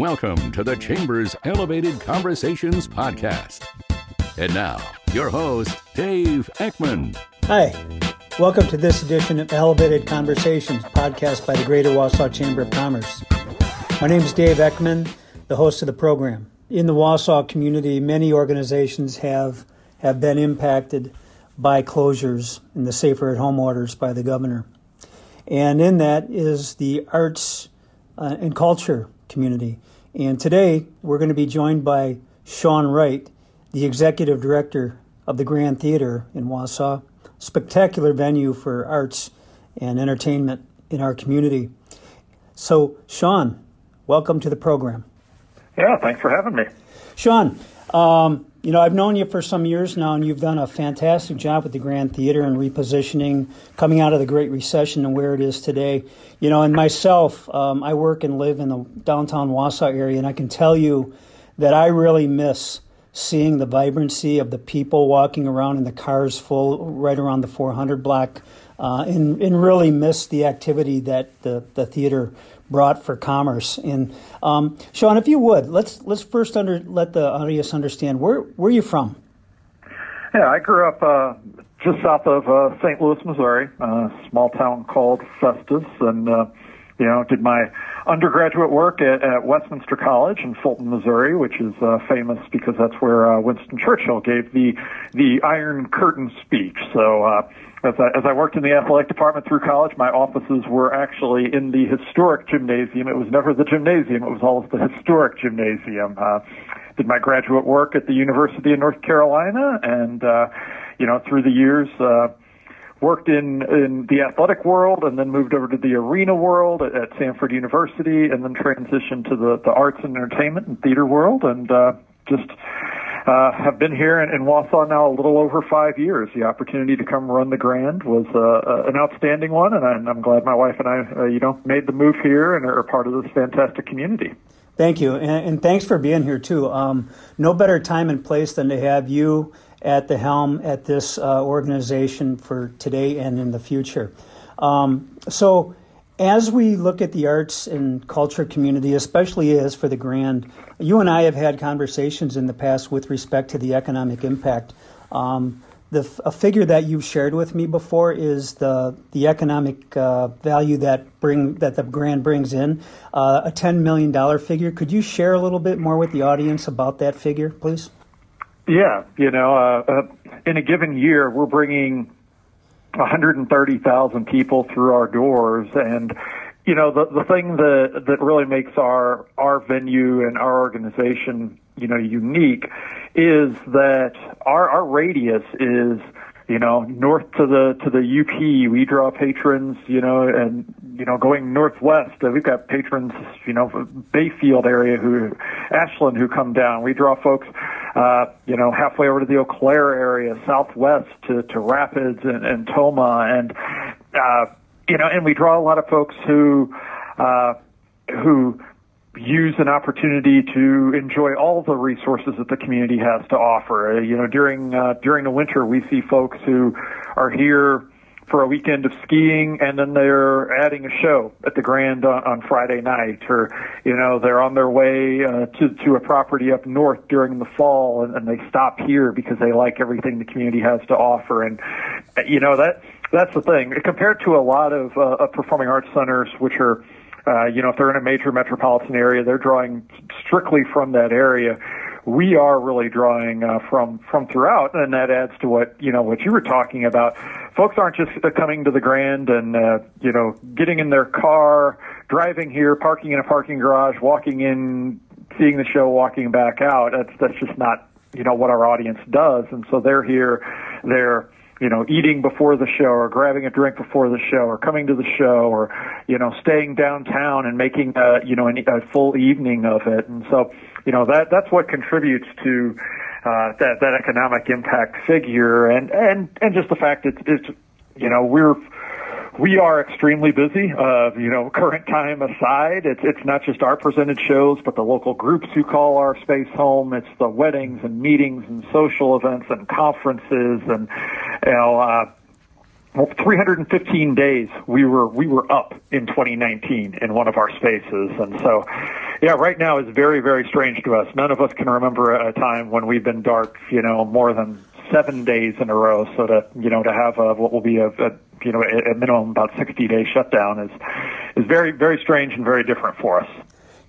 Welcome to the Chamber's Elevated Conversations podcast. And now, your host, Dave Ekman. Hi, welcome to this edition of Elevated Conversations podcast by the Greater Wausau Chamber of Commerce. My name is Dave Ekman, the host of the program. In the Wausau community, many organizations have been impacted by closures and the safer at home orders by the governor. And in that is the arts and culture community. And today we're going to be joined by Sean Wright, the executive director of the Grand Theater in Wausau, spectacular venue for arts and entertainment in our community. So, Sean, welcome to the program. Yeah, thanks for having me. Sean, I've known you for some years now, and you've done a fantastic job with the Grand Theater and repositioning, coming out of the Great Recession and where it is today. You know, and myself, I work and live in the downtown Wausau area, and I can tell you that I really miss seeing the vibrancy of the people walking around and the cars full right around the 400 block, and really miss the activity that the theater brought for commerce. And Sean, if you would, let's first let the audience understand where you're from. Yeah, I grew up just south of St. Louis, Missouri, a small town called Festus, and did my undergraduate work at Westminster College in Fulton, Missouri, which is famous because that's where Winston Churchill gave the Iron Curtain speech. So as I worked in the athletic department through college, my offices were actually in the historic gymnasium. It was never the gymnasium. It was always the historic gymnasium. Did my graduate work at the University of North Carolina, and through the years worked in the athletic world, and then moved over to the arena world at Stanford University, and then transitioned to the arts and entertainment and theater world, and have been here in Wausau now a little over 5 years. The opportunity to come run the Grand was an outstanding one, and I'm glad my wife and I made the move here and are part of this fantastic community. Thank you, and thanks for being here too. No better time and place than to have you at the helm at this organization for today and in the future. So as we look at the arts and culture community, especially as for the Grand, you and I have had conversations in the past with respect to the economic impact. A figure that you've shared with me before is the economic value that the Grand brings in, a $10 million figure. Could you share a little bit more with the audience about that figure, please? Yeah, in a given year, we're bringing 130,000 people through our doors, and the thing that really makes our venue and our organization unique is that our radius is north to the UP. We draw patrons, and going northwest, we've got patrons, Bayfield area, Ashland, who come down. We draw folks, halfway over to the Eau Claire area, southwest to Rapids and Tomah, and and we draw a lot of folks who use an opportunity to enjoy all the resources that the community has to offer. During the winter, we see folks who are here for a weekend of skiing, and then they're adding a show at the Grand on Friday night, or they're on their way to a property up north during the fall, and they stop here because they like everything the community has to offer. And that's the thing, compared to a lot of performing arts centers, which are if they're in a major metropolitan area, they're drawing strictly from that area. We are really drawing from throughout, and that adds to what you were talking about. Folks aren't just coming to the Grand and getting in their car, driving here, parking in a parking garage, walking in, seeing the show, walking back out. That's just not what our audience does, and so they're here, they're eating before the show, or grabbing a drink before the show, or coming to the show, or staying downtown and making a full evening of it. And so that's what contributes to that economic impact figure, and just the fact that it's we are extremely busy. Current time aside, it's not just our presented shows, but the local groups who call our space home. It's the weddings and meetings and social events and conferences, and 315 days we were up in 2019 in one of our spaces, and so Yeah, right now is very, very strange to us. None of us can remember a time when we've been dark, you know, more than 7 days in a row. So to, you know, to have a, what will be a you know, a minimum about 60-day shutdown is very, very strange and very different for us.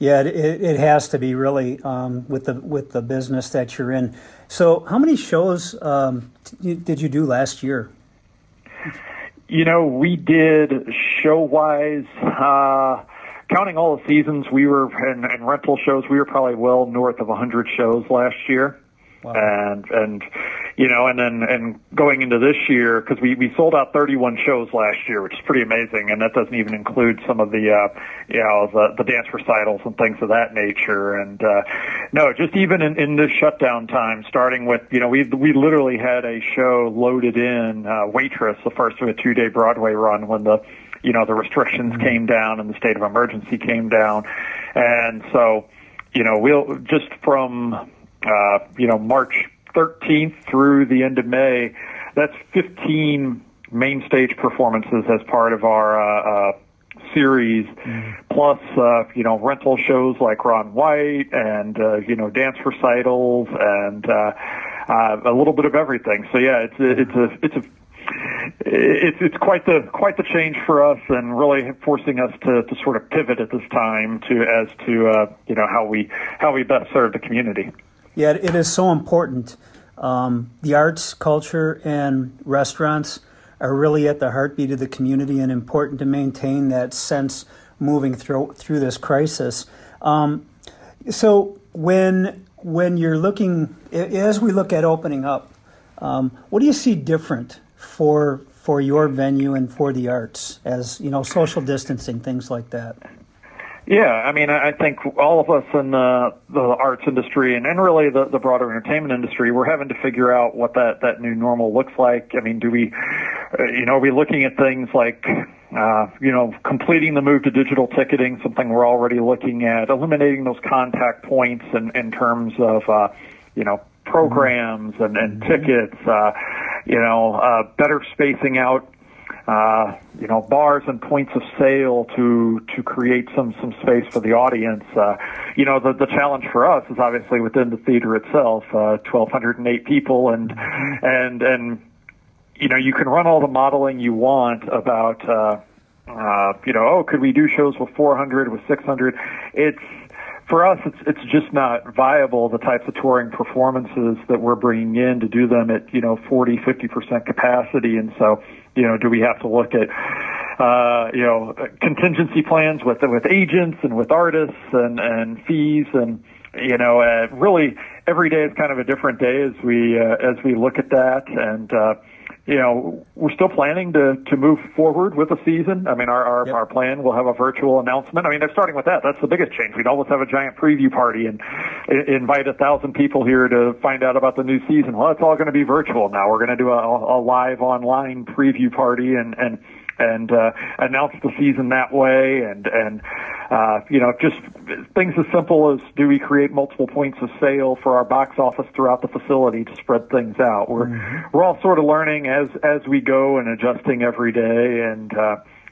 Yeah, it has to be really with the business that you're in. So how many shows did you do last year? You know, we did show-wise, counting all the seasons, we were and rental shows, we were probably well north of 100 shows last year. Wow. And you know, and going into this year, because we sold out 31 shows last year, which is pretty amazing, and that doesn't even include some of the you know, the dance recitals and things of that nature. And no, just even in this shutdown time, starting with, you know, we literally had a show loaded in, Waitress, the first of a 2-day Broadway run when the, you know, the restrictions came down and the state of emergency came down. And so, you know, we'll just from you know, March 13th through the end of May, that's 15 main stage performances as part of our series, plus, you know, rental shows like Ron White and, you know, dance recitals and a little bit of everything. So, yeah, it's quite the change for us, and really forcing us to sort of pivot at this time as to you know, how we best serve the community. Yeah, it is so important. The arts, culture, and restaurants are really at the heartbeat of the community, and important to maintain that sense moving through this crisis. So when you're looking, as we look at opening up, what do you see different for your venue and for the arts, as, you know, social distancing, things like that? Yeah, I mean, I think all of us in the arts industry and really the broader entertainment industry, we're having to figure out what that new normal looks like. I mean, do we, you know, are we looking at things like, you know, completing the move to digital ticketing, something we're already looking at, eliminating those contact points in terms of, you know, programs and tickets, you know, better spacing out, you know, bars and points of sale to create some space for the audience. You know, the challenge for us is obviously within the theater itself, 1,208 people, and you know, you can run all the modeling you want about, you know, oh, could we do shows with 400, with 600? For us, it's just not viable, the types of touring performances that we're bringing in, to do them at, you know, 40-50% capacity. And so, you know, do we have to look at, you know, contingency plans with agents and with artists and fees, and, you know, really every day is kind of a different day as we look at that. And, you know, we're still planning to move forward with the season. I mean, our plan will have a virtual announcement. I mean, they're starting with that. That's the biggest change. We'd almost have a giant preview party and invite 1,000 people here to find out about the new season. Well, it's all going to be virtual now. We're going to do a live online preview party and announce the season that way, and you know, just things as simple as, do we create multiple points of sale for our box office throughout the facility to spread things out? We're all sort of learning as we go and adjusting every day,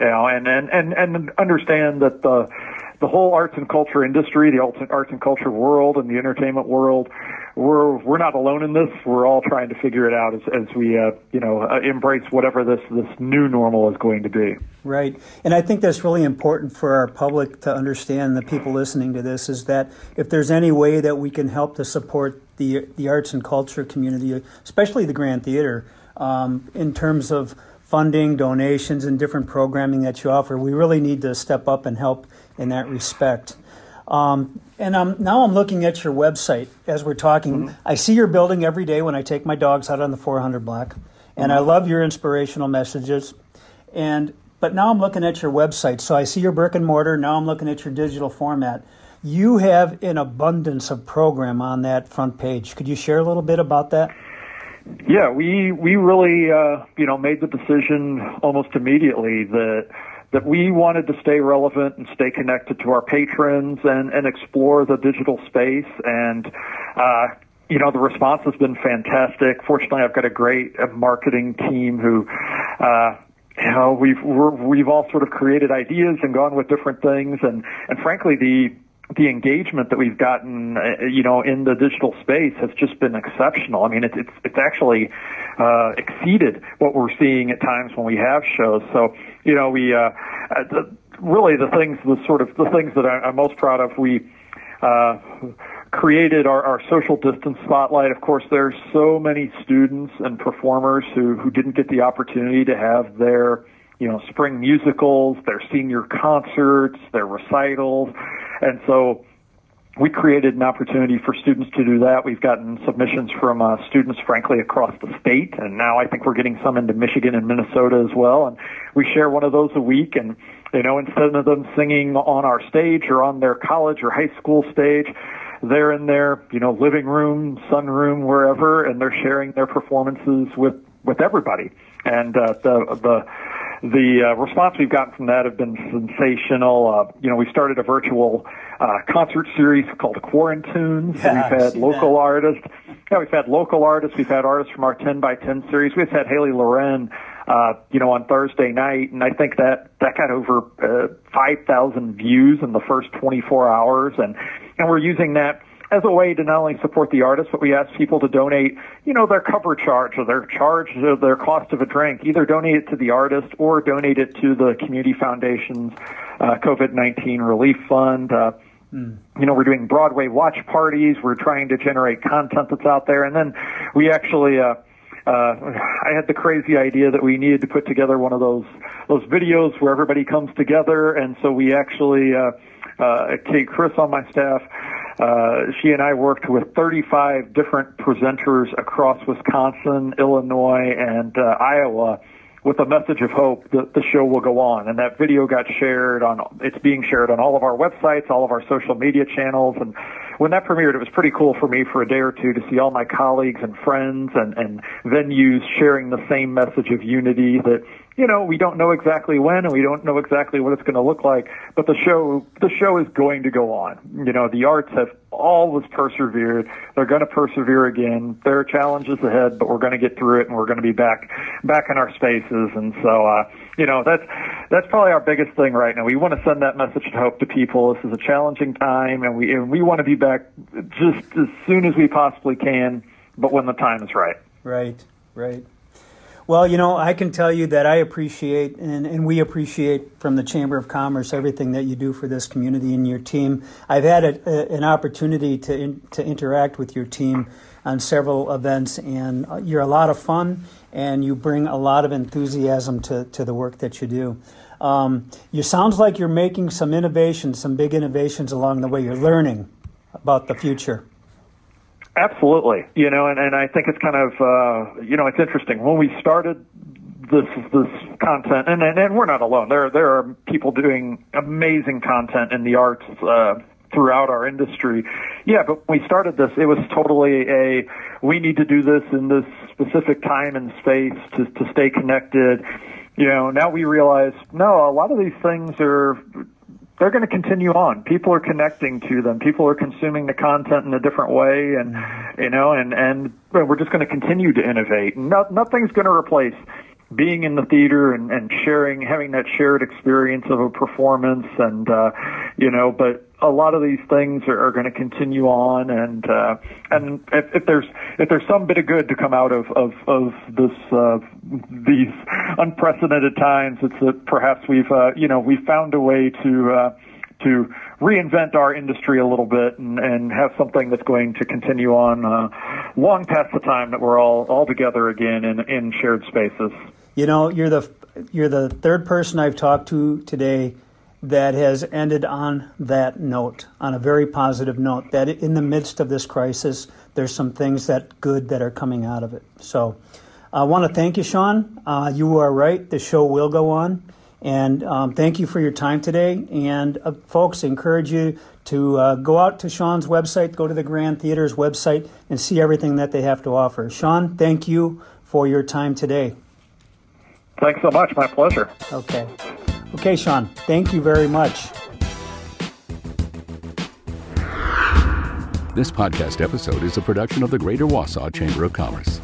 you know, and understand that the whole arts and culture industry, the arts and culture world, and the entertainment world, we're not alone in this. We're all trying to figure it out as we you know, embrace whatever this new normal is going to be. Right, and I think that's really important for our public to understand. The people listening to this is that if there's any way that we can help to support the arts and culture community, especially the Grand Theater, in terms of funding, donations, and different programming that you offer, we really need to step up and help in that respect. And now I'm looking at your website as we're talking. I see your building every day when I take my dogs out on the 400 block, and I love your inspirational messages. But now I'm looking at your website. So I see your brick and mortar. Now I'm looking at your digital format. You have an abundance of program on that front page. Could you share a little bit about that? Yeah, we really, you know, made the decision almost immediately that we wanted to stay relevant and stay connected to our patrons and explore the digital space. And, you know, the response has been fantastic. Fortunately, I've got a great marketing team who, you know, we've all sort of created ideas and gone with different things. And frankly, the the engagement that we've gotten, you know, in the digital space has just been exceptional. I mean, it's actually exceeded what we're seeing at times when we have shows. So, you know, we really the things that I'm most proud of, we created our social distance spotlight. Of course, there's so many students and performers who didn't get the opportunity to have their, you know, spring musicals, their senior concerts, their recitals. And so we created an opportunity for students to do that. We've gotten submissions from students, frankly, across the state. And now I think we're getting some into Michigan and Minnesota as well. And we share one of those a week. And, you know, instead of them singing on our stage or on their college or high school stage, they're in their, you know, living room, sunroom, wherever, and they're sharing their performances with everybody. And the response we've gotten from that have been sensational. You know, we started a virtual concert series called Quarantunes. Yeah, we've had local artists. Yeah, we've had local artists. We've had artists from our 10x10 series. We've had Haley Loren, you know, on Thursday night, and I think that got over 5,000 views in the first 24 hours, and we're using that as a way to not only support the artists, but we ask people to donate, you know, their cover charge or their charge or their cost of a drink. Either donate it to the artist or donate it to the Community Foundation's COVID-19 Relief Fund. You know, we're doing Broadway watch parties. We're trying to generate content that's out there. And then we actually I had the crazy idea that we needed to put together one of those videos where everybody comes together. And so we actually Kate Chris on my staff, she and I worked with 35 different presenters across Wisconsin, Illinois, and Iowa with a message of hope that the show will go on. And that video got shared on, it's being shared on all of our websites, all of our social media channels. And when that premiered, it was pretty cool for me for a day or two to see all my colleagues and friends and venues sharing the same message of unity that, you know, we don't know exactly when and we don't know exactly what it's going to look like, but the show is going to go on. You know, the arts have always persevered. They're going to persevere again. There are challenges ahead, but we're going to get through it and we're going to be back in our spaces. And so, you know, that's probably our biggest thing right now. We want to send that message of hope to people. This is a challenging time and we want to be back just as soon as we possibly can, but when the time is right. Right, right. Well, you know, I can tell you that I appreciate and we appreciate from the Chamber of Commerce everything that you do for this community and your team. I've had an opportunity to interact with your team on several events, and you're a lot of fun, and you bring a lot of enthusiasm to the work that you do. You sounds like you're making some big innovations along the way. You're learning about the future. Absolutely. You know, and I think it's kind of, you know, it's interesting. When we started this content, and we're not alone. There are people doing amazing content in the arts, throughout our industry. Yeah, but when we started this, it was totally we need to do this in this specific time and space to stay connected. You know, now we realize, no, a lot of these things they're going to continue on. People are connecting to them. People are consuming the content in a different way. And, you know, and we're just going to continue to innovate. Nothing's going to replace being in the theater and having that shared experience of a performance. And, you know, but a lot of these things are going to continue on. And if there's some bit of good to come out of this, these unprecedented times, it's that perhaps we've found a way to reinvent our industry a little bit and have something that's going to continue on long past the time that we're all together again in shared spaces. You know, you're the third person I've talked to today that has ended on that note, on a very positive note, that in the midst of this crisis, there's some things that are coming out of it. So I want to thank you, Sean. You are right. The show will go on. And thank you for your time today. And folks, encourage you to go out to Sean's website, go to the Grand Theater's website, and see everything that they have to offer. Sean, thank you for your time today. Thanks so much. My pleasure. Okay, Sean, thank you very much. This podcast episode is a production of the Greater Wausau Chamber of Commerce.